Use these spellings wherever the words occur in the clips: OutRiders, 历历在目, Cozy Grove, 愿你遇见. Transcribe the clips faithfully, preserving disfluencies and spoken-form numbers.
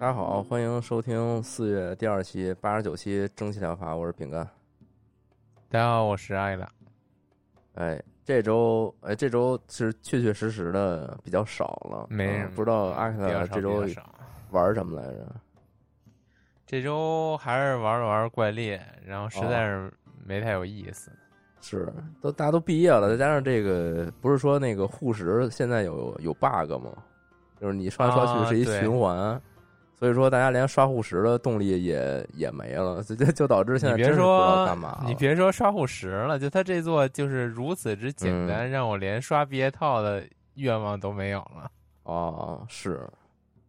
大家好，欢迎收听四月第二期八十九期蒸汽疗法，我是饼干。大家好，我是艾拉。哎，这周哎这周是确确实实的比较少了，没、嗯、不知道艾拉这周玩什么来着？这周还是玩玩怪猎，然后实在是没太有意思。哦、是，都大家都毕业了，再加上这个不是说那个护食现在有有 bug 吗？就是你刷来刷去是一循环。哦，所以说，大家连刷护食的动力也也没了，就就导致现在真是不知道干嘛了。你别说刷护食了，就他这座就是如此之简单，嗯、让我连刷毕业套的愿望都没有了。哦，是，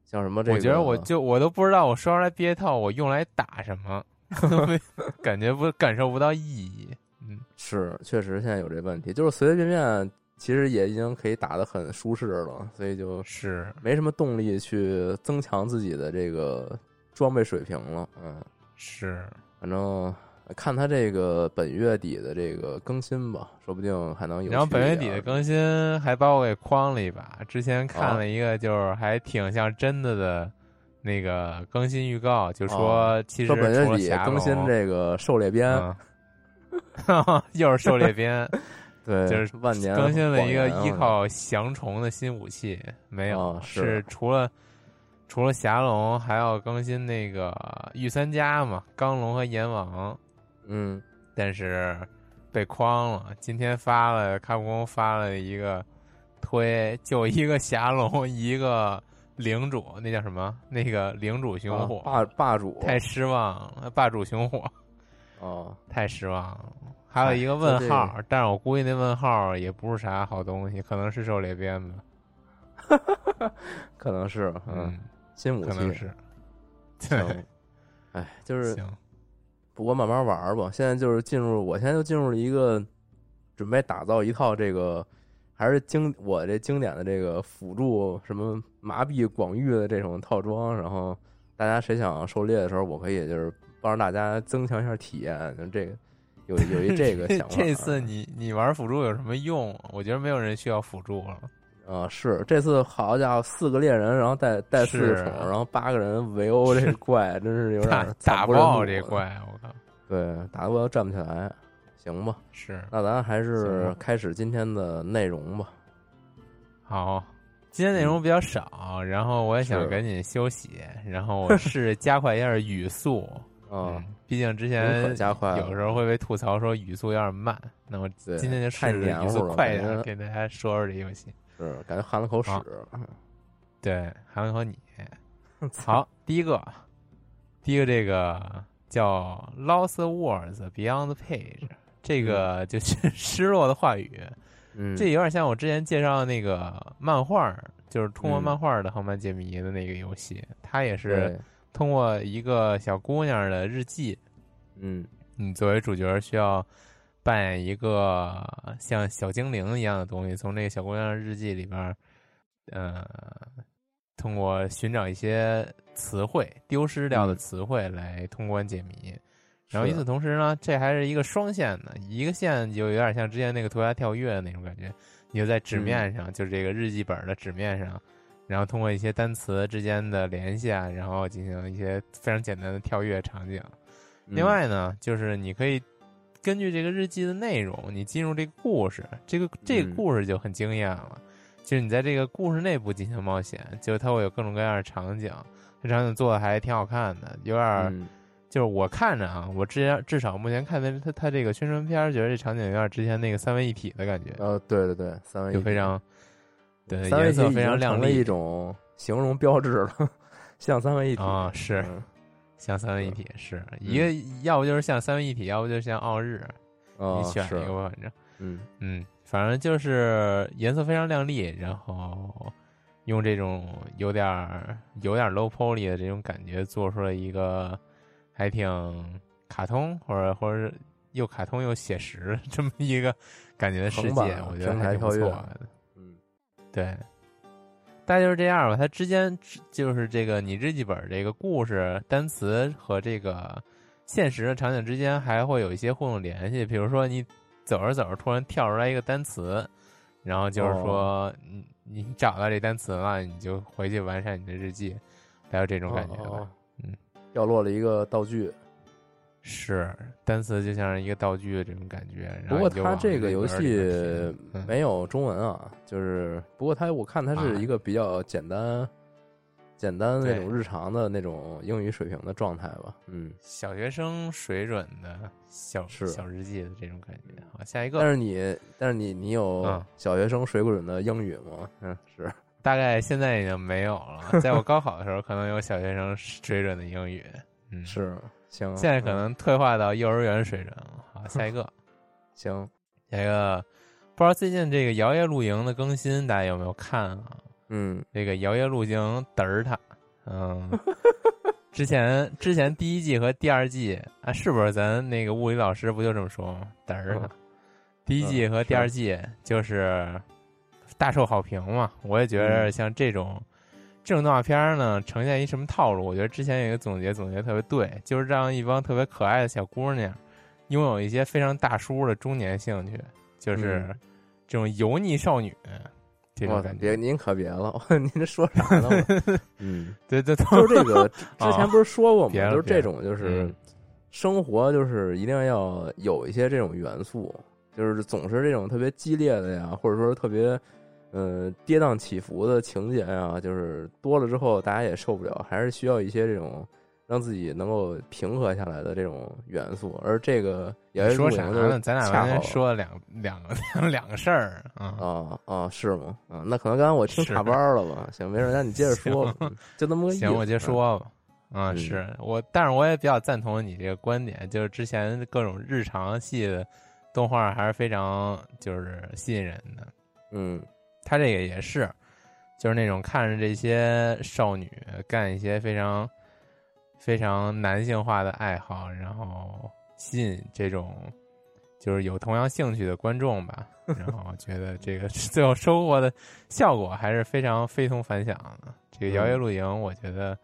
像什么这个，我觉得我就我都不知道我刷出来毕业套我用来打什么，感觉不感受不到意义。嗯，是，确实现在有这问题，就是随随便便。其实也已经可以打得很舒适了，所以就是没什么动力去增强自己的这个装备水平了。嗯，是，反正看他这个本月底的这个更新吧，说不定还能有。然后本月底的更新还把我给框了一把，之前看了一个就是还挺像真的的那个更新预告，就说其实、哦、说本月底更新这个狩猎鞭，嗯、又是狩猎鞭。对，就是万年更新了一个依靠降虫的新武器，没有、哦、是, 是除了除了霞龙，还要更新那个御三家嘛，钢龙和炎王，嗯，但是被框了。今天发了卡普空发了一个推，就一个霞龙，一个领主，那叫什么？那个领主熊火、啊、霸霸主，太失望了，霸主熊火，哦，太失望了。还有一个问号、哎，但是我估计那问号也不是啥好东西，可能是狩猎鞭吧，可能是，嗯，新武器可能是，对，哎，就是，不过慢慢玩吧。现在就是进入，我现在就进入了一个准备打造一套这个，还是经我这经典的这个辅助什么麻痹广域的这种套装，然后大家谁想狩猎的时候，我可以就是帮大家增强一下体验，就这个。有有一这个想法，这次你你玩辅助有什么用？我觉得没有人需要辅助了。啊、呃，是这次好家伙，四个猎人，然后带带四个宠，然后八个人围殴这怪，真是有点打爆这怪，我靠！对，打不到站不起来，行吧？是，那咱还是开始今天的内容吧。好，今天内容比较少，嗯、然后我也想赶紧休息，然后我是加快一下语速。啊、嗯，毕竟之前有时候会被吐槽说语速有点慢，那我今天就试着语速快一点，给大家说说这游戏。是，感觉含了口屎。对，含了口你。好，第一个，第一个这个叫 Lost Words Beyond the Page， 这个就是失落的话语。嗯，这有点像我之前介绍那个漫画，就是通过漫画的航班解谜的那个游戏，嗯、它也是。通过一个小姑娘的日记，嗯，你作为主角需要扮演一个像小精灵一样的东西，从这个小姑娘的日记里边，呃，通过寻找一些词汇，丢失掉的词汇来通关解谜。然后与此同时呢，这还是一个双线的，一个线就有点像之前那个涂鸦跳跃的那种感觉，你就在纸面上，嗯、就是这个日记本的纸面上。然后通过一些单词之间的联系啊，然后进行一些非常简单的跳跃场景。另外呢，就是你可以根据这个日记的内容，你进入这个故事，这个这个故事就很惊艳了。就是你在这个故事内部进行冒险，就它会有各种各样的场景，这场景做的还挺好看的，有点、嗯、就是我看着啊，我之前至少目前看的他他这个宣传片，觉得这场景有点之前那个三位一体的感觉。呃、哦，对对对，三位一体就非常对三位一体颜色非常亮丽，一种形容标志了，像三位一体啊、哦、是。嗯像三位一体是一个、嗯，要不就是像三位一体，要不就是像奥日，哦、你选一个吧，反正，嗯嗯，反正就是颜色非常亮丽，然后用这种有点有点 low poly 的这种感觉，做出了一个还挺卡通或者或者又卡通又写实这么一个感觉的世界，我觉得还挺不错的，嗯，对。大概就是这样吧，它之间就是这个你日记本这个故事单词和这个现实的场景之间还会有一些互动联系，比如说你走着走着突然跳出来一个单词，然后就是说、哦、你你找到这单词了，你就回去完善你的日记，还有这种感觉吧、哦、嗯，掉落了一个道具，是单词就像是一个道具的这种感觉。不过它这个游戏没有中文啊，嗯、就是不过它我看它是一个比较简单、啊、简单那种日常的那种英语水平的状态吧，嗯，小学生水准的小小日记的这种感觉。好，下一个。但是你但是你你有小学生水准的英语吗？嗯，是。大概现在已经没有了，在我高考的时候可能有小学生水准的英语，嗯，是。行，现在可能退化到幼儿园水准了。好，下一个。行，下一个，不知道最近这个摇曳露营的更新大家有没有看啊？嗯，这个摇曳露营德尔塔，嗯，之前之前第一季和第二季啊，是不是咱那个物理老师不就这么说吗？德尔塔，第一季和第二季就是大受好评嘛。我也觉得像这种。这种动画片呢，呈现一什么套路？我觉得之前有一个总结，总结特别对，就是让一帮特别可爱的小姑娘，拥有一些非常大叔的中年兴趣，就是这种油腻少女、嗯、这种感觉。别您可别了，您这说啥呢？嗯，对对，就是这个之前不是说过吗？哦、就是这种，就是、嗯、生活，就是一定要有一些这种元素，就是总是这种特别激烈的呀，或者说特别。嗯，跌宕起伏的情节啊，就是多了之后大家也受不了，还是需要一些这种让自己能够平和下来的这种元素。而这个也是说啥呢？咱俩完全说了两两个两个事儿啊啊啊，是吗？啊，那可能刚刚我听岔班了吧？行，没事，那你接着说，就那么个意思。行，我接着说吧。啊，嗯、是我，但是我也比较赞同你这个观点，就是之前各种日常系的动画还是非常就是吸引人的。嗯。他这个也是，就是那种看着这些少女干一些非常非常男性化的爱好，然后吸引这种就是有同样兴趣的观众吧。然后觉得这个最后收获的效果还是非常非同凡响的。这个摇曳露营，我觉得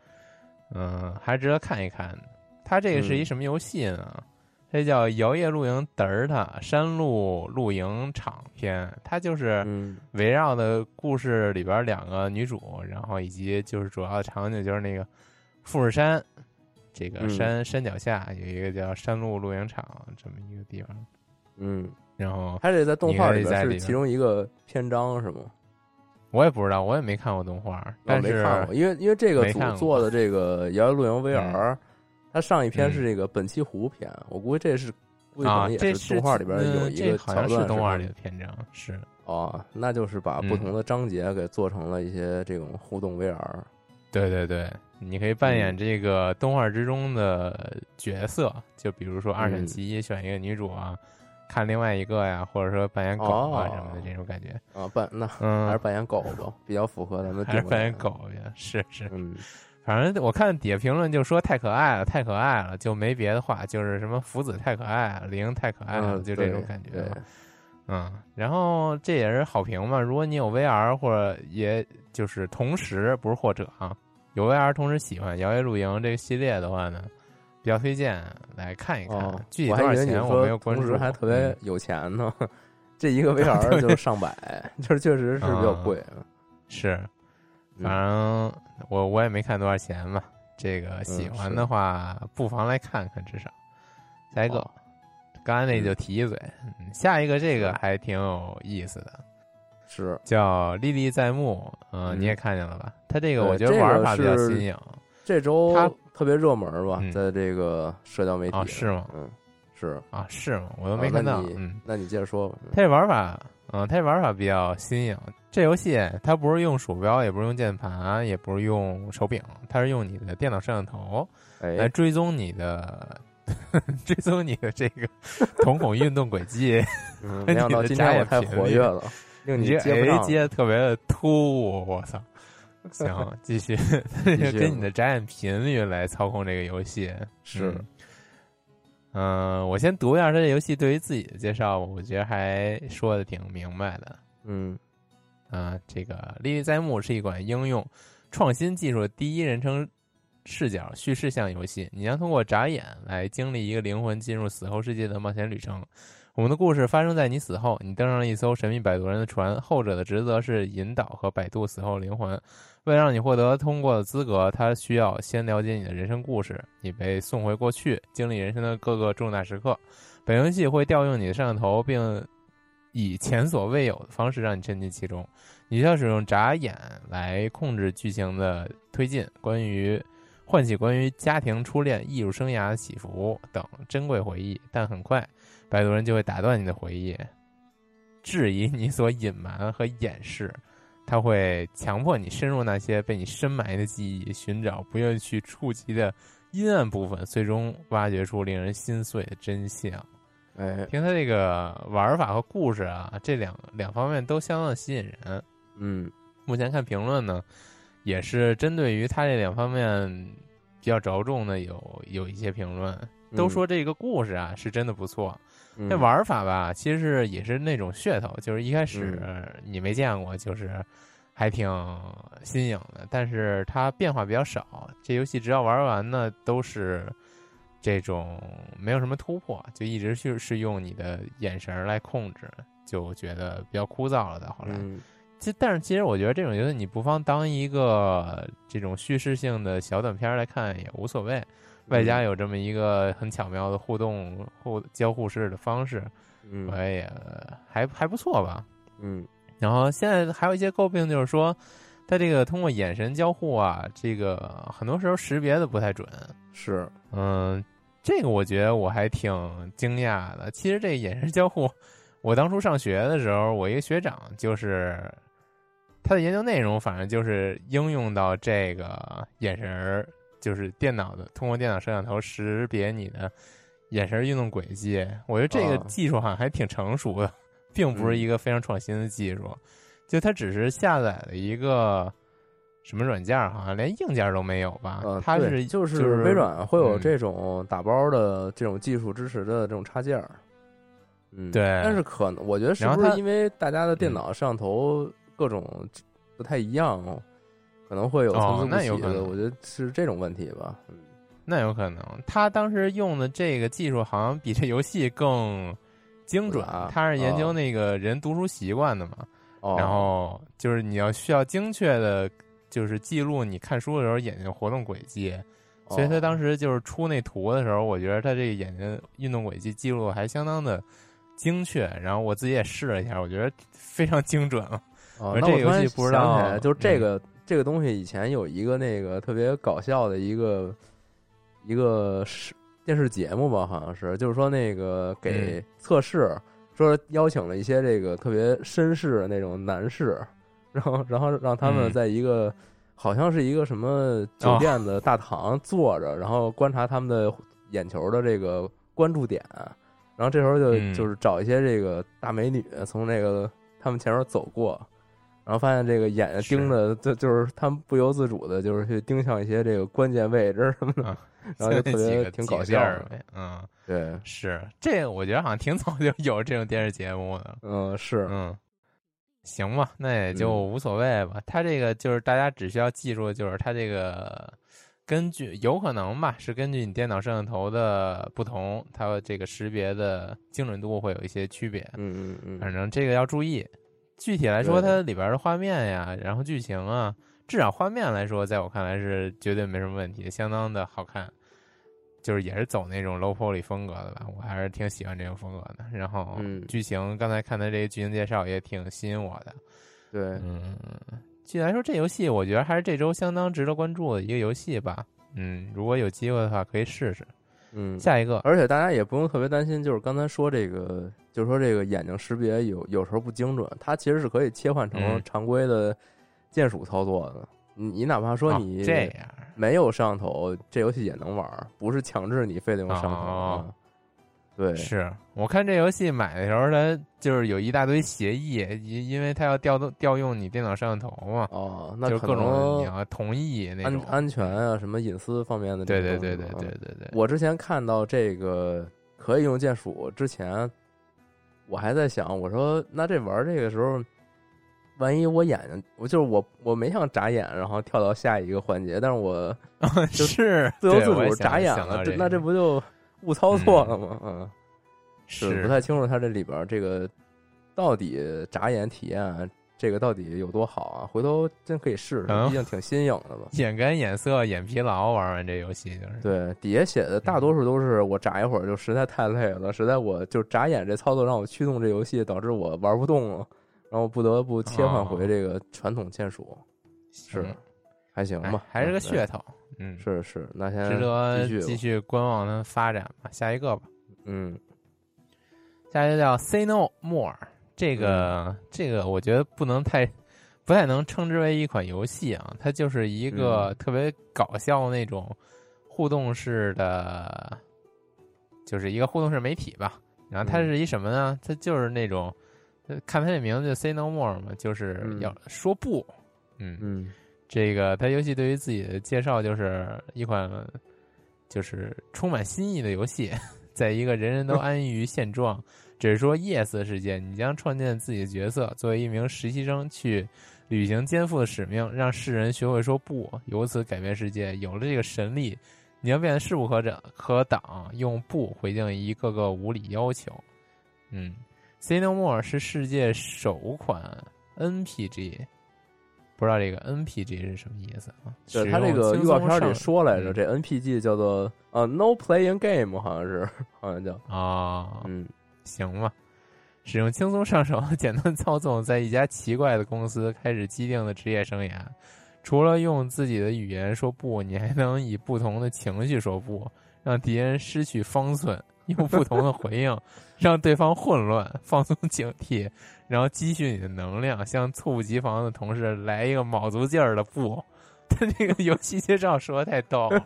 嗯还值得看一看。它这个是一什么游戏呢？嗯、这叫摇曳露营德尔塔山路露营场篇，它就是围绕的故事里边两个女主，然后以及就是主要的场景就是那个富士山，这个山、嗯、山脚下有一个叫山路露营场这么一个地方，嗯，然后它这在动画里边是其中一个篇章是吗？我也不知道，我也没看过动画，但是没看过，因为因为这个主做的这个摇曳露营 V R。嗯，他上一篇是这个本期湖篇、嗯，我估计这是估计可能也是动画里边有一个桥段，啊、是动画里的篇章是哦，那就是把不同的章节给做成了一些这种互动 V R。嗯、对对对，你可以扮演这个动画之中的角色，嗯、就比如说二选其一，选一个女主啊、嗯，看另外一个呀，或者说扮演狗啊什么的这种感觉啊、哦，扮那还是扮演狗吧、嗯，比较符合咱们还是扮演狗呀，是是嗯。反正我看底下评论就说太可爱了，太可爱了，就没别的话，就是什么福子太可爱了，灵太可爱了，就这种感觉。嗯，嗯，然后这也是好评嘛。如果你有 V R 或者也就是同时不是或者啊，有 V R 同时喜欢摇曳露营这个系列的话呢，比较推荐来看一看。哦、具体多少钱我没有关注，同时还特别有钱呢，嗯、这一个 V R 就上百，就是确实是比较贵。嗯、是。反正我我也没看多少钱嘛，这个喜欢的话、嗯、不妨来看看，至少。下一个，哦、刚才那就提一嘴、嗯。下一个这个还挺有意思的，是叫历历在目，嗯，嗯你也看见了吧？它这个我觉得玩法比较新颖，这周特别热门吧，嗯、在这个社交媒体、啊、是吗？嗯，是啊，是吗？我都没看到。啊、那, 你嗯、那你接着说吧。它这玩法，嗯、呃，它这玩法比较新颖。这游戏它不是用鼠标，也不是用键盘，也不是用手柄，它是用你的电脑摄像头来追踪你的。追踪你的这个瞳孔运动轨迹、嗯，没想到今天我太活跃了，令你接不上，接的特别的突兀。我操！行，继续，跟你的眨眼频率来操控这个游戏是。嗯、呃，我先读一下这个游戏对于自己的介绍，我觉得还说的挺明白的。嗯，啊、呃，这个历历在目是一款应用创新技术的第一人称。视角叙事向游戏，你将通过眨眼来经历一个灵魂进入死后世界的冒险旅程。我们的故事发生在你死后，你登上了一艘神秘摆渡人的船，后者的职责是引导和摆渡死后灵魂。为了让你获得通过的资格，他需要先了解你的人生故事，你被送回过去，经历人生的各个重大时刻。本游戏会调用你的摄像头，并以前所未有的方式让你沉浸其中。你需要使用眨眼来控制剧情的推进，关于唤起关于家庭、初恋、艺术生涯的起伏等珍贵回忆，但很快，摆渡人就会打断你的回忆，质疑你所隐瞒和掩饰。他会强迫你深入那些被你深埋的记忆，寻找不愿去触及的阴暗部分，最终挖掘出令人心碎的真相。哎，听他这个玩法和故事啊，这两两方面都相当吸引人。嗯，目前看评论呢。也是针对于他这两方面比较着重的有有一些评论都说这个故事啊、嗯、是真的不错，那、嗯、玩法吧其实也是那种噱头，就是一开始你没见过就是还挺新颖的，但是它变化比较少，这游戏只要玩完呢都是这种没有什么突破，就一直是是用你的眼神来控制，就觉得比较枯燥了的后来、嗯其但是其实我觉得这种游戏你不妨当一个这种叙事性的小短片来看也无所谓，外加有这么一个很巧妙的互动互交互式的方式，我也还还不错吧。嗯，然后现在还有一些诟病就是说它这个通过眼神交互啊，这个很多时候识别的不太准。是，嗯，这个我觉得我还挺惊讶的。其实这个眼神交互，我当初上学的时候，我一个学长就是。他的研究内容反正就是应用到这个眼神，就是电脑的通过电脑摄像头识别你的眼神运动轨迹，我觉得这个技术好像还挺成熟的，并不是一个非常创新的技术，就它只是下载了一个什么软件，好像连硬件都没有吧，它是就是微软会有这种打包的这种技术支持的这种插件。嗯，对，但是可能我觉得是不是因为大家的电脑摄像头各种不太一样，可能会有层次不齐的、哦、我觉得是这种问题吧。那有可能他当时用的这个技术好像比这游戏更精准，他是研究那个人读书习惯的嘛、哦、然后就是你要需要精确的就是记录你看书的时候眼睛活动轨迹，所以他当时就是出那图的时候，我觉得他这个眼睛运动轨迹记录还相当的精确，然后我自己也试了一下，我觉得非常精准了。哦，那我突然想起来，就是这个、嗯、这个东西以前有一个那个特别搞笑的一个一个电视节目吧，好像是，就是说那个给测试、嗯、说邀请了一些这个特别绅士的那种男士，然后然后让他们在一个、嗯、好像是一个什么酒店的大堂坐着、哦，然后观察他们的眼球的这个关注点，然后这时候就、嗯、就是找一些这个大美女从那个他们前面走过。然后发现这个眼睛盯着，就就是他们不由自主的，就是去盯向一些这个关键位置什么的，啊、然后就特别挺搞笑的。嗯，对，是这个，我觉得好像挺早就有这种电视节目的。嗯，是，嗯，行吧，那也就无所谓吧。他、嗯、这个就是大家只需要记住，就是他这个根据有可能吧，是根据你电脑摄像头的不同，它这个识别的精准度会有一些区别。嗯嗯嗯，反正这个要注意。具体来说它里边的画面呀，然后剧情啊，至少画面来说在我看来是绝对没什么问题，相当的好看，就是也是走那种 low poly 风格的吧，我还是挺喜欢这种风格的。然后剧情、嗯、刚才看它这个剧情介绍也挺吸引我的。对，嗯，具体来说这游戏我觉得还是这周相当值得关注的一个游戏吧。嗯，如果有机会的话可以试试。嗯，下一个，而且大家也不用特别担心，就是刚才说这个，就是说这个眼睛识别有有时候不精准，它其实是可以切换成常规的键鼠操作的。嗯、你哪怕说你这样没有摄像头、哦，这游戏也能玩，不是强制你非得用摄像头。哦嗯对，是我看这游戏买的时候，它就是有一大堆协议，因因为它要调动调用你电脑摄像头嘛，哦，那就各种你要同意那种安安全啊，什么隐私方面的。对对对对对对对。我之前看到这个可以用键鼠之前，我还在想，我说那这玩这个时候，万一我眼睛，我就是我我没想眨眼，然后跳到下一个环节，但是我就是自由自主眨眼了，这那这不就？误操作了吗？嗯，嗯是不太清楚它这里边这个到底眨眼体验这个到底有多好啊？回头真可以试试，嗯、毕竟挺新颖的吧。眼干眼涩、眼疲劳，玩完这游戏就是。对，底下写的大多数都是我眨一会儿就实在太累了，嗯、实在我就眨眼这操作让我驱动这游戏，导致我玩不动了，然后不得不切换回这个传统键鼠、哦。是，还行吧，还是个噱头。嗯，是是，那先值得继续观望它发展吧。下一个吧，嗯，下一个叫 Say No More， 这个、嗯、这个我觉得不能太不太能称之为一款游戏啊，它就是一个特别搞笑那种互动式的，嗯、就是一个互动式媒体吧。然后它是一什么呢？嗯、它就是那种看它这名字就 Say No More 嘛，就是要说不，嗯嗯。嗯这个它游戏对于自己的介绍就是一款就是充满新意的游戏，在一个人人都安于现状只是说 yes 世界，你将创建自己的角色，作为一名实习生去履行肩负的使命，让世人学会说不，由此改变世界。有了这个神力，你要变得势不可挡可挡，用不回敬一个个无理要求。嗯 Say No More 是世界首款 N P G，不知道这个 N P G 是什么意思啊？对，他这个预告片里说来着，嗯、这 N P G 叫做呃、uh, No Playing Game， 好像是，好像叫啊、哦，嗯，行吧。使用轻松上手、简单操纵，在一家奇怪的公司开始既定的职业生涯。除了用自己的语言说不，你还能以不同的情绪说不，让敌人失去方寸，用不同的回应让对方混乱，放松警惕，然后积蓄你的能量，像猝不及防的同事来一个卯足劲儿的不。他这个游戏介绍说的太逗了，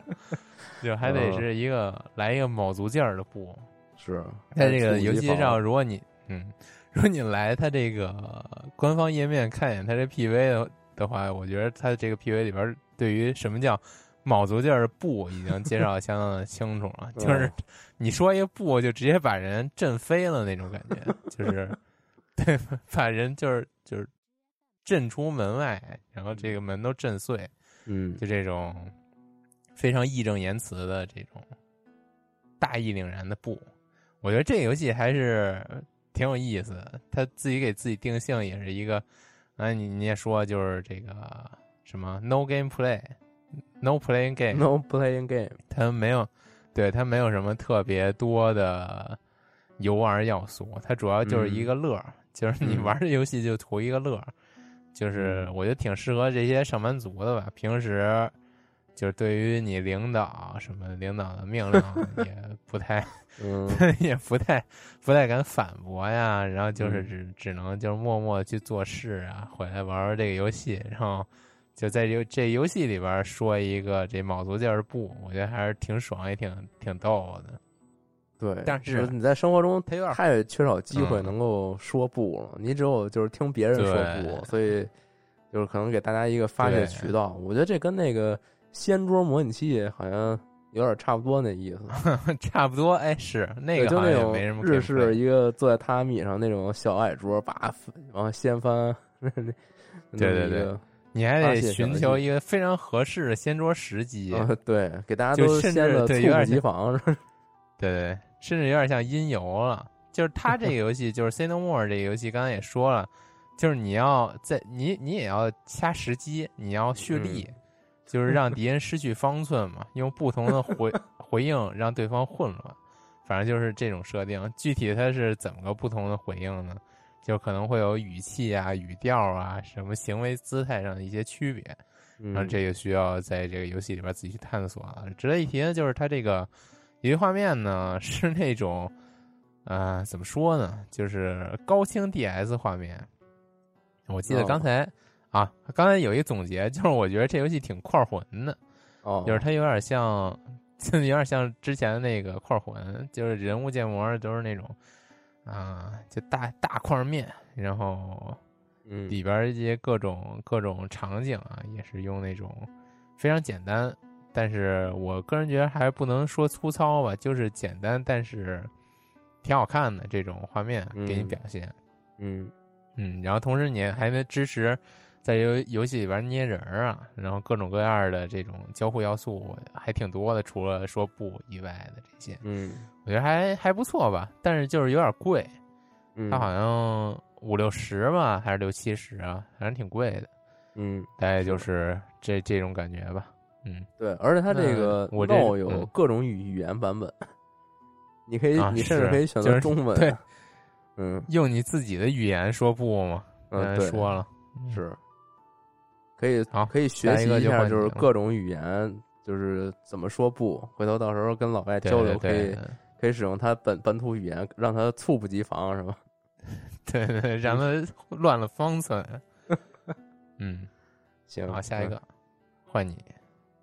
就还得是一个、嗯、来一个卯足劲儿的不。是，他这个游戏介绍，如果你嗯，如果你来他这个官方页面看一眼他这 P V 的话，我觉得他这个 P V 里边对于什么叫卯足劲儿不已经介绍相当的清楚了，就是你说一个不就直接把人震飞了那种感觉，就是对，把人就是就是震出门外，然后这个门都震碎，嗯，就这种非常义正言辞的这种大义凛然的不。我觉得这个游戏还是挺有意思的，他自己给自己定性也是一个，啊，你你也说就是这个什么 no game play。No playing game, no playing game， 它没有，对，它没有什么特别多的游玩要素，它主要就是一个乐，嗯、就是你玩这游戏就图一个乐，嗯、就是我觉得挺适合这些上班族的吧。平时就是对于你领导什么领导的命令也不太，嗯、也不太不太敢反驳呀，然后就是只、嗯、只能就是默默去做事啊，回来玩玩这个游戏，然后。就在这这游戏里边说一个这卯足劲儿不，我觉得还是挺爽，也挺挺逗的。对，但是你在生活中他有点太缺少机会能够说不了，嗯、你只有就是听别人说不，所以就是可能给大家一个发泄渠道。我觉得这跟那个掀桌模拟器好像有点差不多那意思，差不多。哎，是那个好像也没什么。日式一个坐在榻榻米上那种小矮桌，把然后掀翻，对对对。你还得寻求一个非常合适的掀桌时机，啊、对，给大家都掀了猝不及防，对对，甚至有点像音游了。就是他这个游戏，就是《Say No More》这个游戏，刚才也说了，就是你要在你你也要掐时机，你要蓄力，嗯、就是让敌人失去方寸嘛，用不同的回回应让对方混乱，反正就是这种设定。具体它是怎么个不同的回应呢？就可能会有语气啊、语调啊、什么行为姿态上的一些区别，然后这个需要在这个游戏里边自己去探索啊。值得一提的就是它这个游戏画面呢是那种啊、呃、怎么说呢，就是高清 D S 画面。我记得刚才、oh. 啊，刚才有一个总结，就是我觉得这游戏挺块魂的，哦、oh. ，就是它有点像，有点像之前的那个块魂，就是人物建模都是那种啊，就大大块面，然后里边一些各种各种场景啊，也是用那种非常简单，但是我个人觉得还不能说粗糙吧，就是简单但是挺好看的这种画面给你表现，嗯。嗯嗯，然后同时你还能支持在游游戏里边捏人啊，然后各种各样的这种交互要素还挺多的，除了说布以外的这些，嗯，我觉得还还不错吧，但是就是有点贵，它好像五六十吧，还是六七十啊，反正挺贵的，嗯，大概就是这这种感觉吧，嗯，对，而且它这个我这有各种语言版本，嗯、你可以、啊、你甚至可以选择中文。就是对嗯，用你自己的语言说不吗？嗯，对说了是，可以好，可以学习一下，就是各种语言，就是怎么说不。回头到时候跟老外交流，可以可以使用他本本土语言，让他猝不及防，是吧？对对，让他乱了方寸。嗯，行，好，下一个、嗯、换你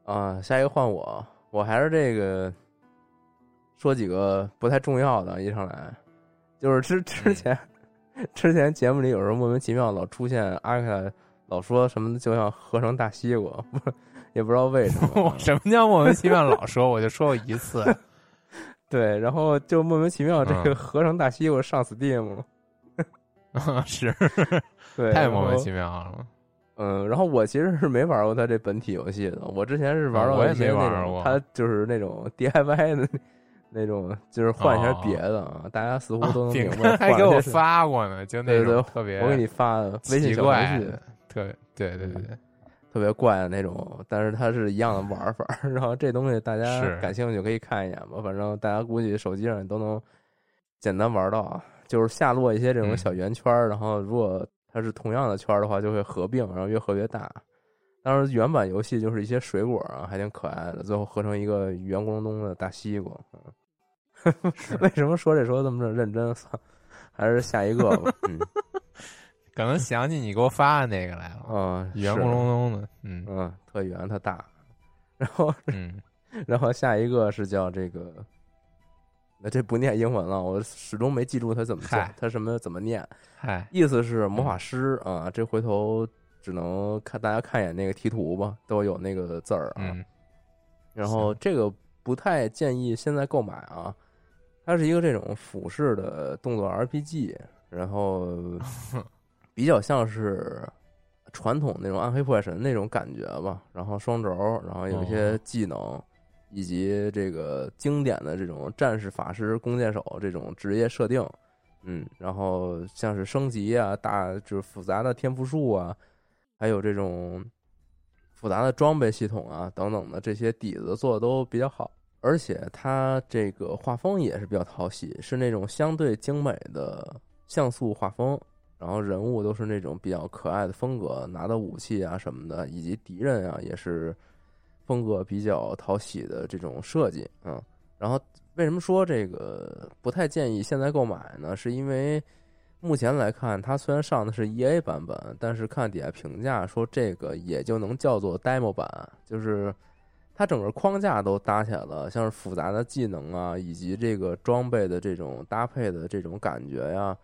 啊，下一个换我，我还是这个说几个不太重要的，一上来。就是之之前，之前节目里有时候莫名其妙老出现阿凯老说什么就像合成大西瓜，也不知道为什么。什么叫莫名其妙老说？我就说过一次。对，然后就莫名其妙这个合成大西瓜上 Steam 了。啊，是，对，太莫名其妙了。嗯，然后我其实是没玩过他这本体游戏的，我之前是玩到一些那种，他就是那种 D I Y 的。那种就是换一下别的啊、哦，大家似乎都能明白。还给我发过呢，就那种特别，我给你发的微信小程序，特别对对对对，特别怪的那种，但是它是一样的玩法。然后这东西大家感兴趣可以看一眼吧，反正大家估计手机上都能简单玩到啊。就是下落一些这种小圆圈，嗯、然后如果它是同样的圈的话，就会合并，然后越合越大。当时原版游戏就是一些水果啊，还挺可爱的，最后合成一个圆咕隆咚的大西瓜。为什么说这说这么认真？还是下一个吧。嗯，可能想起你给我发的那个来了。嗯，圆咕隆咚的，嗯嗯，特圆特大。然后，嗯，然后下一个是叫这个，那这不念英文了，我始终没记住它怎么念，它什么怎么念。嗨，意思是魔法师、嗯、啊，这回头。只能看大家看一眼那个题图吧，都有那个字儿啊、嗯。然后这个不太建议现在购买啊，它是一个这种俯视的动作 R P G， 然后比较像是传统那种暗黑破坏神那种感觉吧。然后双轴，然后有一些技能、哦、以及这个经典的这种战士、法师、弓箭手这种职业设定。嗯，然后像是升级啊、大就是复杂的天赋树啊。还有这种复杂的装备系统啊，等等的这些底子做的都比较好，而且它这个画风也是比较讨喜，是那种相对精美的像素画风，然后人物都是那种比较可爱的风格，拿的武器啊什么的，以及敌人啊也是风格比较讨喜的这种设计，嗯。然后为什么说这个不太建议现在购买呢？是因为目前来看，它虽然上的是 E A 版本，但是看底下评价说这个也就能叫做 demo 版，就是它整个框架都搭起来了，像是复杂的技能啊，以及这个装备的这种搭配的这种感觉呀，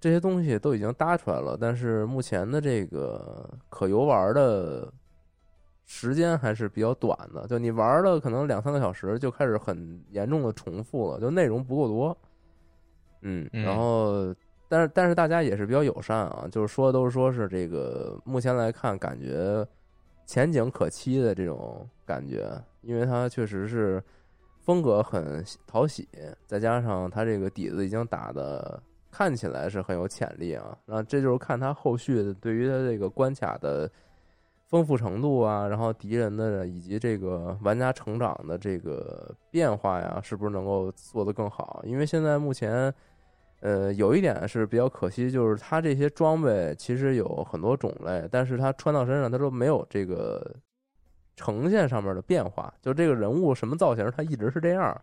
这些东西都已经搭出来了。但是目前的这个可游玩的时间还是比较短的，就你玩了可能两三个小时就开始很严重的重复了，就内容不够多。嗯，然后。但是但是大家也是比较友善啊，就是说都是说是这个目前来看感觉前景可期的这种感觉，因为它确实是风格很讨喜，再加上它这个底子已经打的看起来是很有潜力啊，然后这就是看它后续对于它这个关卡的丰富程度啊，然后敌人的以及这个玩家成长的这个变化呀，是不是能够做得更好，因为现在目前呃，有一点是比较可惜，就是它这些装备其实有很多种类，但是它穿到身上它都没有这个呈现上面的变化，就这个人物什么造型他一直是这样，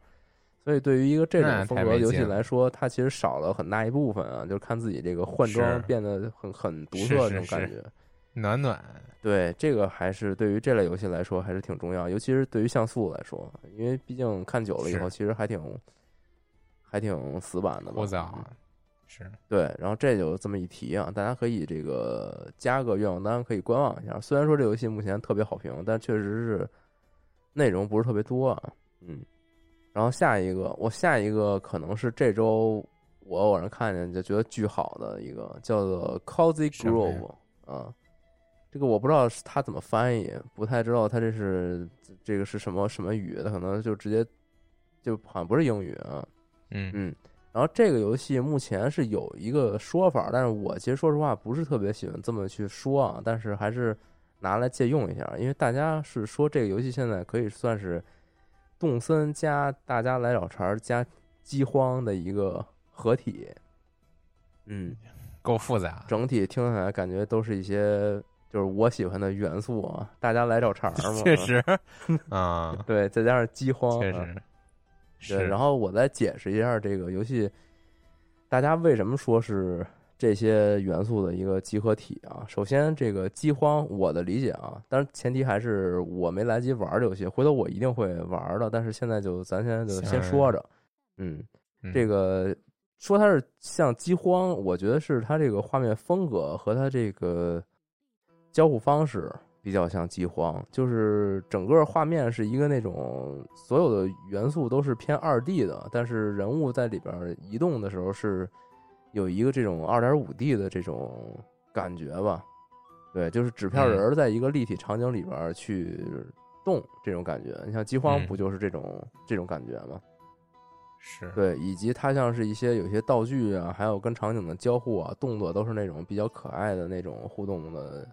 所以对于一个这种风格游戏来说，它其实少了很大一部分啊，就是看自己这个换装变得很很独特这种感觉，是是是暖暖。对，这个还是对于这类游戏来说还是挺重要，尤其是对于像素来说，因为毕竟看久了以后，其实还挺还挺死板的吧。是，对，然后这就这么一提啊，大家可以这个加个愿望单，可以观望一下。虽然说这游戏目前特别好评，但确实是内容不是特别多啊。嗯，然后下一个，我下一个可能是这周我偶然看见就觉得巨好的一个叫做 Cozy Grove 啊，这个我不知道它怎么翻译，不太知道它这是这个是什么什么语，它可能就直接就好像不是英语啊。嗯嗯。然后这个游戏目前是有一个说法，但是我其实说实话不是特别喜欢这么去说啊，但是还是拿来借用一下，因为大家是说这个游戏现在可以算是动森加大家来找茬加饥荒的一个合体。嗯，够复杂，整体听起来感觉都是一些就是我喜欢的元素啊，大家来找茬嘛，确实啊，对，再加上饥荒，确实。对，然后我再解释一下这个游戏大家为什么说是这些元素的一个集合体啊。首先这个饥荒我的理解啊，但是前提还是我没来及玩这游戏，回头我一定会玩的，但是现在就咱现在就先说着。嗯，这个说它是像饥荒，我觉得是它这个画面风格和它这个交互方式比较像饥荒，就是整个画面是一个那种所有的元素都是偏 二 D 的，但是人物在里边移动的时候是有一个这种 二点五 D 的这种感觉吧。对，就是纸片人在一个立体场景里边去动这种感觉，你像饥荒不就是这种、嗯、这种感觉吗？是，对，以及它像是一些有些道具啊，还有跟场景的交互啊，动作都是那种比较可爱的那种互动的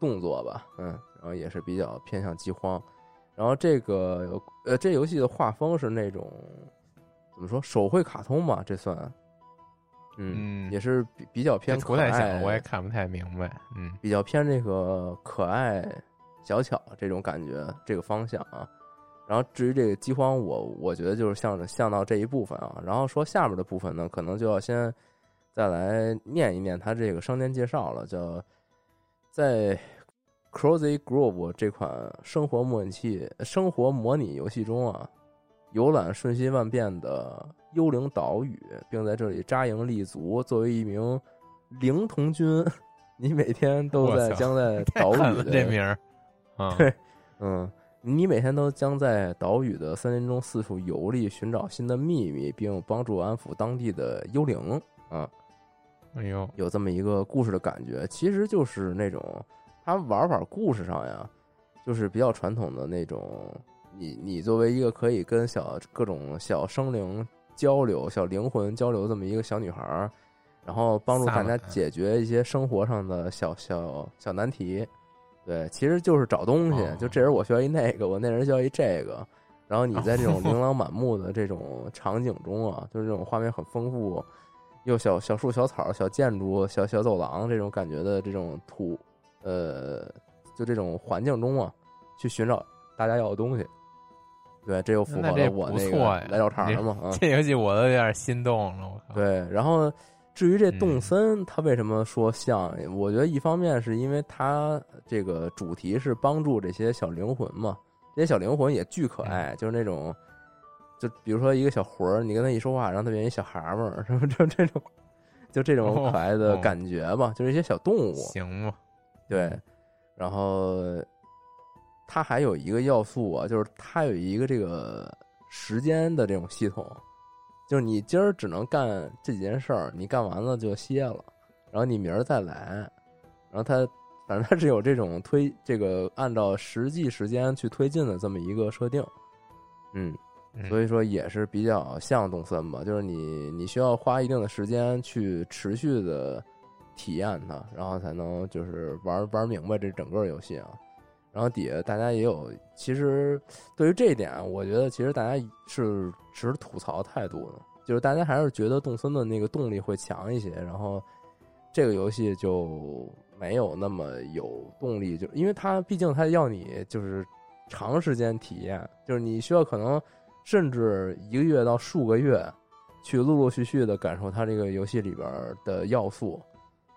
动作吧。嗯，然后也是比较偏向饥荒。然后这个呃，这游戏的画风是那种怎么说，手绘卡通嘛，这算，嗯，嗯也是 比, 比较偏可爱。图太小，我也看不太明白。嗯，比较偏这个可爱、小巧这种感觉，这个方向啊。然后至于这个饥荒我，我我觉得就是像像到这一部分啊。然后说下面的部分呢，可能就要先再来念一念它这个商店介绍了，叫。在 Cozy Grove 这款生活模拟器、生活模拟游戏中啊，游览瞬息万变的幽灵岛屿，并在这里扎营立足。作为一名灵童军，你每天都在将在岛屿的这名儿，对，嗯，你每天都将在岛屿的森林中四处游历，寻找新的秘密，并帮助安抚当地的幽灵啊。哎呦，有这么一个故事的感觉，其实就是那种他玩法故事上呀，就是比较传统的那种，你你作为一个可以跟小各种小生灵交流、小灵魂交流这么一个小女孩，然后帮助大家解决一些生活上的小小小难题。对，其实就是找东西，哦、就这人我需要一那个，我那人需要一这个，然后你在这种琳琅满目的这种场景中啊，就是这种画面很丰富。又小小树、小草、小建筑、小小走廊这种感觉的这种土，呃，就这种环境中啊，去寻找大家要的东西。对，这又符合了我那个来找茬了嘛、啊。这游戏我都有点心动了，我靠。对，然后至于这动森，它为什么说像？我觉得一方面是因为它这个主题是帮助这些小灵魂嘛，这些小灵魂也巨可爱，就是那种。就比如说一个小魂儿，你跟他一说话，让他变成一小蛤蟆什么，就这种，就这种可爱的感觉吧，哦、就是一些小动物，行吗？对，然后它还有一个要素啊，就是它有一个这个时间的这种系统，就是你今儿只能干这几件事儿，你干完了就歇了，然后你明儿再来，然后它反正它是有这种推这个按照实际时间去推进的这么一个设定，嗯。所以说也是比较像动森吧，就是你你需要花一定的时间去持续的体验它，然后才能就是玩玩明白这整个游戏啊。然后底下大家也有，其实对于这一点，我觉得其实大家是持吐槽态度的，就是大家还是觉得动森的那个动力会强一些，然后这个游戏就没有那么有动力，就因为它毕竟它要你就是长时间体验，就是你需要可能甚至一个月到数个月去陆陆续续的感受它这个游戏里边的要素。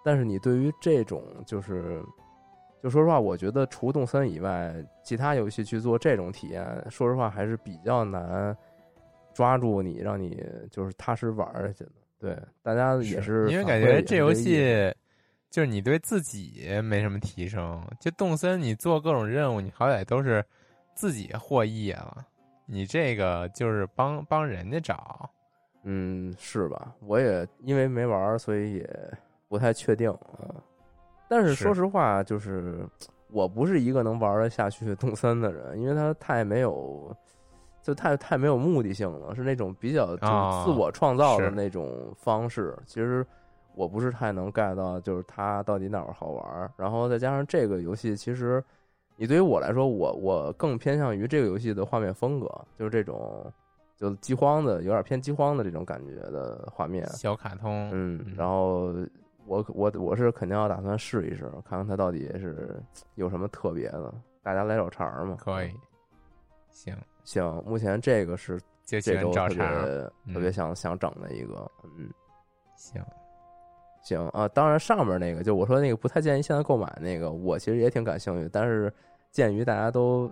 但是你对于这种就是就说实话，我觉得除动森以外其他游戏去做这种体验，说实话还是比较难抓住你，让你就是踏实玩下去的。对，大家也是因为感觉这游戏就是你对自己没什么提升，就动森你做各种任务你好歹都是自己获益了，你这个就是帮帮人家找。嗯，是吧，我也因为没玩所以也不太确定啊。但是说实话，就是我不是一个能玩得下去动森的人，因为他太没有就太太没有目的性了，是那种比较就是自我创造的那种方式、哦、其实我不是太能 get 到就是它到底哪儿好玩。然后再加上这个游戏其实你对于我来说，我我更偏向于这个游戏的画面风格，就是这种就饥荒的，有点偏饥荒的这种感觉的画面，小卡通。嗯，然后我我我是肯定要打算试一试，看看它到底是有什么特别的，大家来找茬嘛。可以，行行，目前这个是这周特别、嗯、特别想想整的一个，嗯，行。行啊，当然上面那个就我说那个不太建议现在购买那个，我其实也挺感兴趣，但是鉴于大家都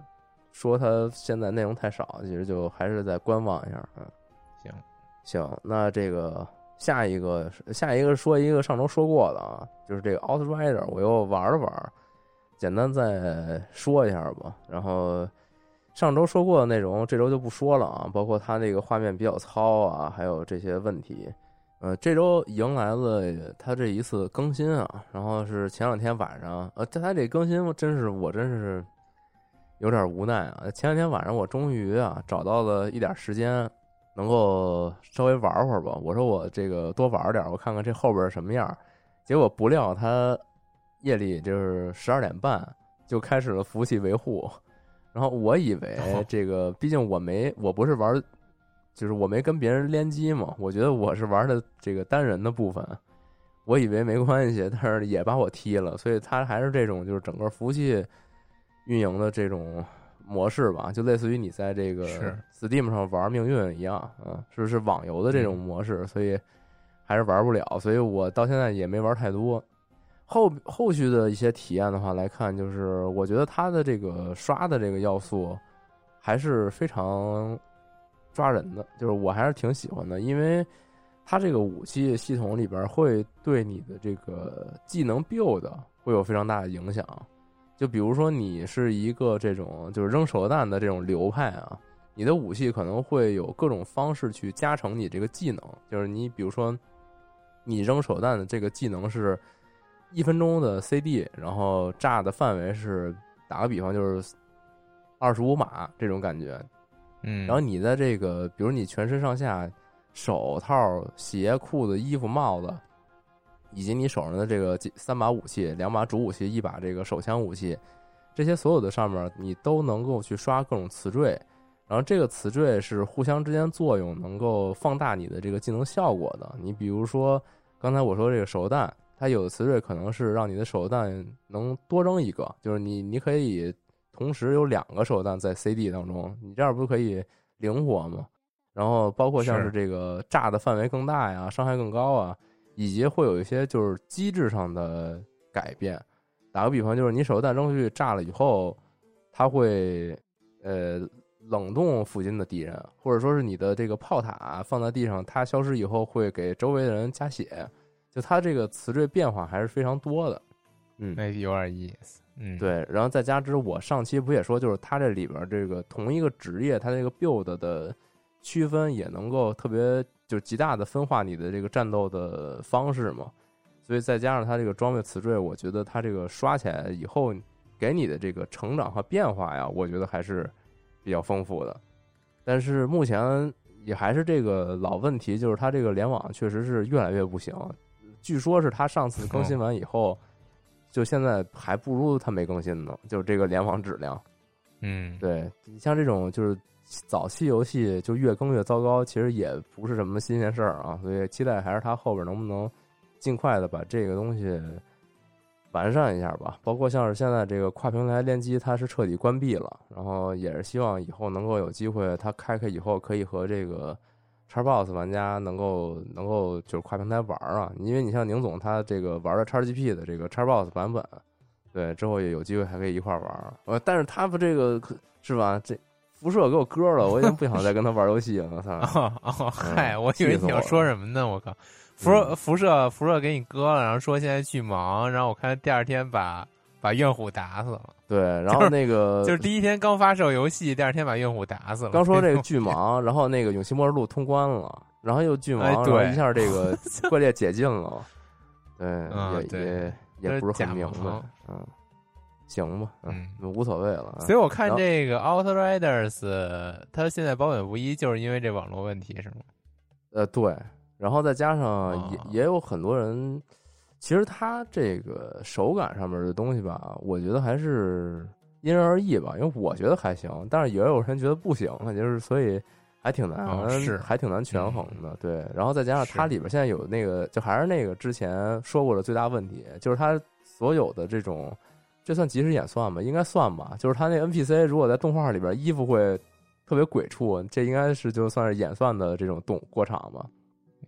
说它现在内容太少，其实就还是再观望一下。嗯，行行，那这个下一个下一个说一个上周说过的啊，就是这个 OutRider 我又玩了玩，简单再说一下吧。然后上周说过的内容这周就不说了啊，包括它那个画面比较糙啊，还有这些问题。呃，这周迎来了他这一次更新啊，然后是前两天晚上，呃，他这更新真是我真是有点无奈啊。前两天晚上我终于啊找到了一点时间，能够稍微玩会儿吧。我说我这个多玩点，我看看这后边什么样。结果不料他夜里就是十二点半就开始了服务器维护，然后我以为这个，毕竟我没我不是玩。就是我没跟别人联机嘛，我觉得我是玩的这个单人的部分，我以为没关系，但是也把我踢了，所以它还是这种就是整个服务器运营的这种模式吧，就类似于你在这个 Steam 上玩命运一样啊，是是网游的这种模式，所以还是玩不了，所以我到现在也没玩太多。后后续的一些体验的话来看，就是我觉得它的这个刷的这个要素还是非常抓人的，就是我还是挺喜欢的，因为它这个武器系统里边会对你的这个技能 build 会有非常大的影响。就比如说你是一个这种就是扔手榴弹的这种流派啊，你的武器可能会有各种方式去加成你这个技能，就是你比如说你扔手榴弹的这个技能是一分钟的 C D， 然后炸的范围是打个比方就是二十五码这种感觉。嗯，然后你在这个比如你全身上下手套鞋裤子衣服帽子以及你手上的这个三把武器，两把主武器一把这个手枪武器，这些所有的上面你都能够去刷各种词缀，然后这个词缀是互相之间作用能够放大你的这个技能效果的。你比如说刚才我说这个手榴弹，它有的词缀可能是让你的手榴弹能多扔一个，就是你你可以同时有两个手榴弹在 C D 当中，你这样不是可以灵活吗？然后包括像是这个炸的范围更大呀，伤害更高啊，以及会有一些就是机制上的改变。打个比方，就是你手榴弹扔出去炸了以后，它会呃冷冻附近的敌人，或者说是你的这个炮塔放在地上，它消失以后会给周围的人加血，就它这个词缀变化还是非常多的。嗯，那有点意思。嗯，对，然后再加之我上期不也说，就是它这里边这个同一个职业，它这个 build 的区分也能够特别就极大的分化你的这个战斗的方式嘛。所以再加上它这个装备词缀，我觉得它这个刷起来以后给你的这个成长和变化呀，我觉得还是比较丰富的。但是目前也还是这个老问题，就是它这个联网确实是越来越不行。据说是它上次更新完以后。嗯，就现在还不如它没更新呢，就是这个联网质量。嗯，对，你像这种就是早期游戏就越更越糟糕，其实也不是什么新鲜事儿啊，所以期待还是它后边能不能尽快的把这个东西完善一下吧，包括像是现在这个跨平台联机它是彻底关闭了，然后也是希望以后能够有机会它开开以后可以和这个 Xbox 玩家能够能够就是跨平台玩啊，因为你像宁总他这个玩的 X G P 的这个 Xbox 版本，对，之后也有机会还可以一块玩，呃，但是他不这个是吧，这辐射给我割了，我已经不想再跟他玩游戏了。哦哦，嗨，我以为你要说什么呢，我靠，辐射辐射辐射给你割了，然后说现在巨忙，然后我看第二天把把怨虎打死了。对，然后那个、就是、就是第一天刚发售游戏，第二天把怨虎打死了。刚说这个巨忙，然后那个《永续末日录》通关了，然后又巨忙，哎、对，然后一下这个怪猎解禁了。对，嗯、也对也也不是很明白。嗯，行吧，嗯，无所谓了。所以我看这个 OutRiders， 它现在保本不一，就是因为这网络问题，是吗？呃，对。然后再加上也也有很多人，其实他这个手感上面的东西吧，我觉得还是因人而异吧，因为我觉得还行，但是也有人觉得不行，就是所以还挺难、哦、是还挺难权衡的、嗯、对。然后再加上它里边现在有那个就还是那个之前说过的最大问题，就是它所有的这种这算即时演算吧，应该算吧，就是它那 N P C 如果在动画里边衣服会特别鬼畜，这应该是就算是演算的这种动过场吧，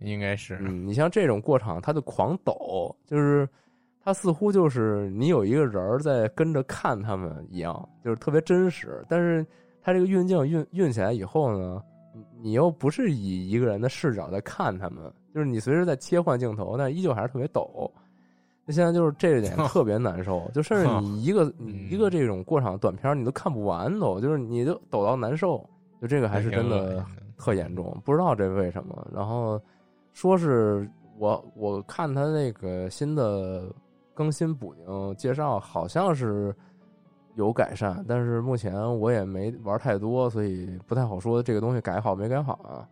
应该是，嗯，你像这种过场，它就狂抖，就是它似乎就是你有一个人在跟着看他们一样，就是特别真实。但是它这个运镜运运起来以后呢，你又不是以一个人的视角在看他们，就是你随时在切换镜头，但依旧还是特别抖。那现在就是这一点特别难受，就甚至你一个你一个这种过场短片你都看不完都，就是你都抖到难受，就这个还是真的特严重，不知道这为什么。然后。说是我我看他那个新的更新补丁介绍好像是有改善，但是目前我也没玩太多，所以不太好说这个东西改好没改好啊。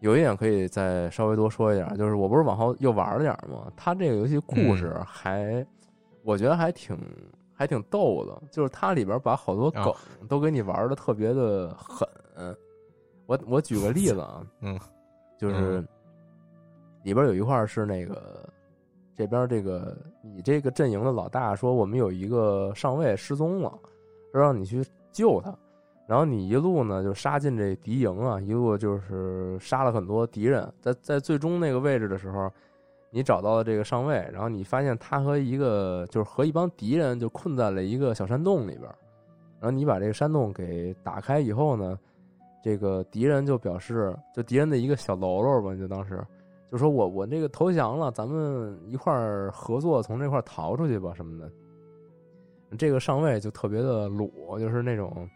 有一点可以再稍微多说一点，就是我不是往后又玩了点吗，他这个游戏故事还、嗯、我觉得还挺还挺逗的，就是他里边把好多梗都给你玩的特别的狠。我我举个例子啊，嗯，就是、嗯里边有一块是那个这边这个你这个阵营的老大说我们有一个上尉失踪了，让你去救他，然后你一路呢就杀进这敌营啊，一路就是杀了很多敌人，在在最终那个位置的时候你找到了这个上尉，然后你发现他和一个就是和一帮敌人就困在了一个小山洞里边，然后你把这个山洞给打开以后呢，这个敌人就表示就敌人的一个小喽啰吧，你就当时就说我我这个投降了，咱们一块儿合作从这块儿逃出去吧什么的。这个上尉就特别的鲁，就是那种，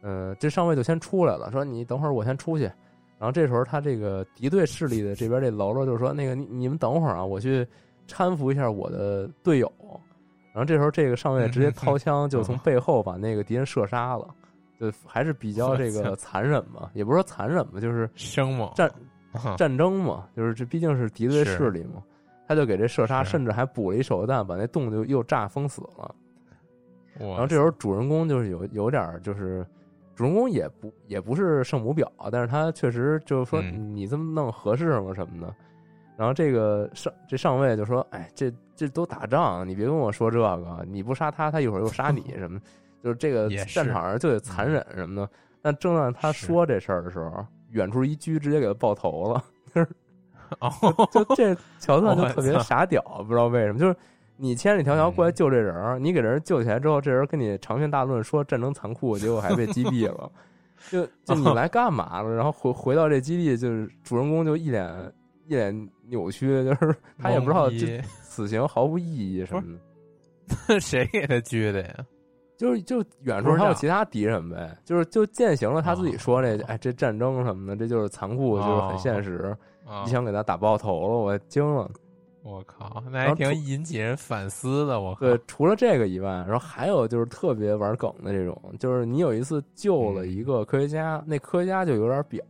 呃，这上尉就先出来了，说你等会儿我先出去。然后这时候他这个敌对势力的这边这喽啰就说那个你你们等会儿啊，我去搀扶一下我的队友。然后这时候这个上尉直接掏枪就从背后把那个敌人射杀了，就还是比较这个残忍嘛，也不是说残忍嘛，就是生猛战。战争嘛，就是这毕竟是敌对势力嘛，他就给这射杀，甚至还补了一手榴弹，把那洞就又炸封死了。然后这时候主人公就是有有点就是，主人公也不也不是圣母婊，但是他确实就是说、嗯、你这么弄合适吗什么的。然后这个上这上尉就说：“哎，这这都打仗，你别跟我说这个，你不杀他，他一会儿又杀你什么，就是这个战场上就得残忍什么的。”但正当他说这事儿的时候。远处一狙，直接给他爆头了，就是，就这桥段就特别傻屌，不知道为什么，就是你千里迢迢过来救这人，你给人救起来之后，这人跟你长篇大论说战争残酷，结果还被击毙了，就就你来干嘛了？然后回回到这基地，就是主人公就一脸一脸扭曲，就是他也不知道这此行毫无意义什么的，谁给他狙的呀？就是就远处还有其他敌人呗，就是就践行了他自己说这、哦、哎这战争什么的，这就是残酷，就是很现实。哦哦、你想给他打爆头了，我惊了，我靠，那还挺引起人反思的。我靠，对，除了这个以外，然后还有就是特别玩梗的这种，就是你有一次救了一个科学家，嗯、那科学家就有点表，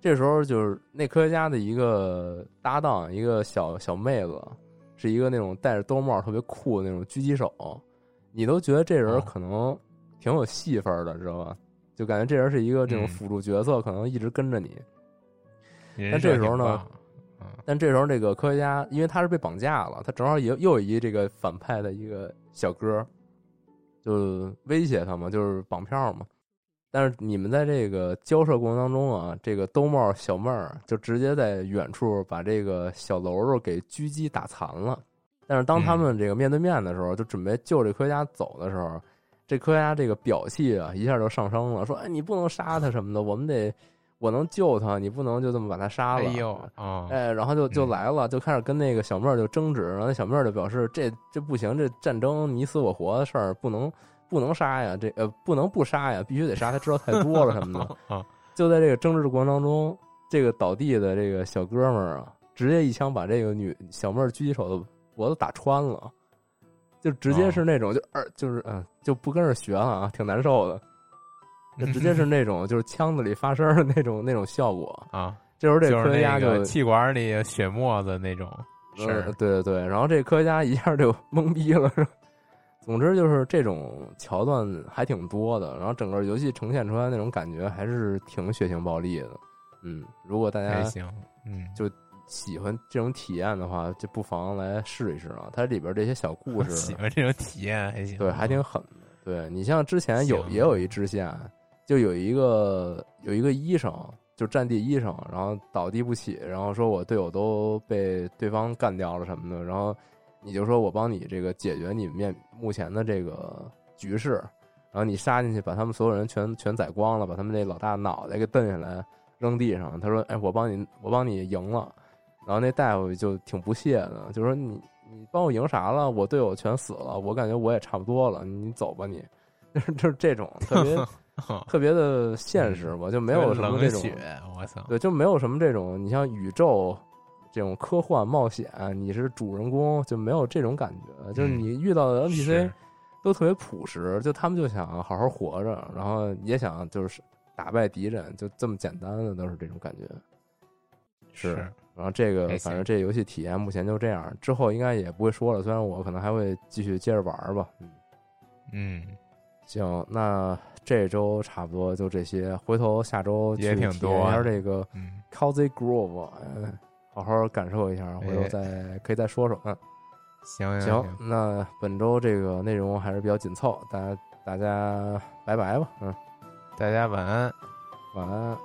这时候就是那科学家的一个搭档，一个小小妹子，是一个那种戴着兜帽特别酷的那种狙击手。你都觉得这人可能挺有戏份的，知道吧？就感觉这人是一个这种辅助角色，可能一直跟着你。但这时候呢，但这时候这个科学家，因为他是被绑架了，他正好也又有一这个反派的一个小哥，就威胁他嘛，就是绑票嘛。但是你们在这个交涉过程当中啊，这个兜帽小妹儿就直接在远处把这个小喽啰给狙击打残了。但是当他们这个面对面的时候，就准备救这科学家走的时候，这科学家这个表气啊一下就上升了，说：“哎，你不能杀他什么的，我们得我能救他，你不能就这么把他杀了。”哎呦，哦，哎，然后就就来了，就开始跟那个小妹儿就争执，然后那小妹儿就表示：“这这不行，这战争你死我活的事儿不能。”不能杀呀，这呃不能不杀呀，必须得杀，他知道太多了什么的。就在这个争执过程当中，这个倒地的这个小哥们儿啊，直接一枪把这个女小妹狙击手的脖子打穿了，就直接是那种就呃就是嗯、呃、就不跟着学了啊，挺难受的，就直接是那种就是枪子里发声的那种那种效果啊。这时候这科学家 就,、就是、那个气管里血沫子那种事儿、呃，对对对。然后这科学家一下就懵逼了。总之就是这种桥段还挺多的，然后整个游戏呈现出来那种感觉还是挺血腥暴力的。嗯，如果大家嗯就喜欢这种体验的话，就不妨来试一试啊。它里边这些小故事，喜欢这种体验还行，对，还挺狠的。对，你像之前有也有一支线，就有一个有一个医生，就战地医生，然后倒地不起，然后说我队友都被对方干掉了什么的，然后。你就说我帮你这个解决你面目前的这个局势，然后你杀进去把他们所有人全全宰光了，把他们这老大脑袋给蹬下来扔地上。他说：“哎，我帮你，我帮你赢了。”然后那大夫就挺不屑的，就说：“你你帮我赢啥了？我队友全死了，我感觉我也差不多了，你走吧你。”就是就是这种特别特别的现实吧，就没有什么这种，我操，对，就没有什么这种，你像宇宙。这种科幻冒险，你是主人公就没有这种感觉，就是你遇到的 N P C 都特别朴实、嗯、就他们就想好好活着，然后也想就是打败敌人，就这么简单的都是这种感觉。是，然后这个反正这游戏体验目前就这样，之后应该也不会说了，虽然我可能还会继续接着玩吧。嗯，嗯行，那这周差不多就这些，回头下周去体验一下这个 Cozy Grove、啊嗯好好感受一下，回头再、哎、可以再说说。嗯，行行行，那本周这个内容还是比较紧凑，大家大家拜拜吧。嗯，大家晚安，晚安。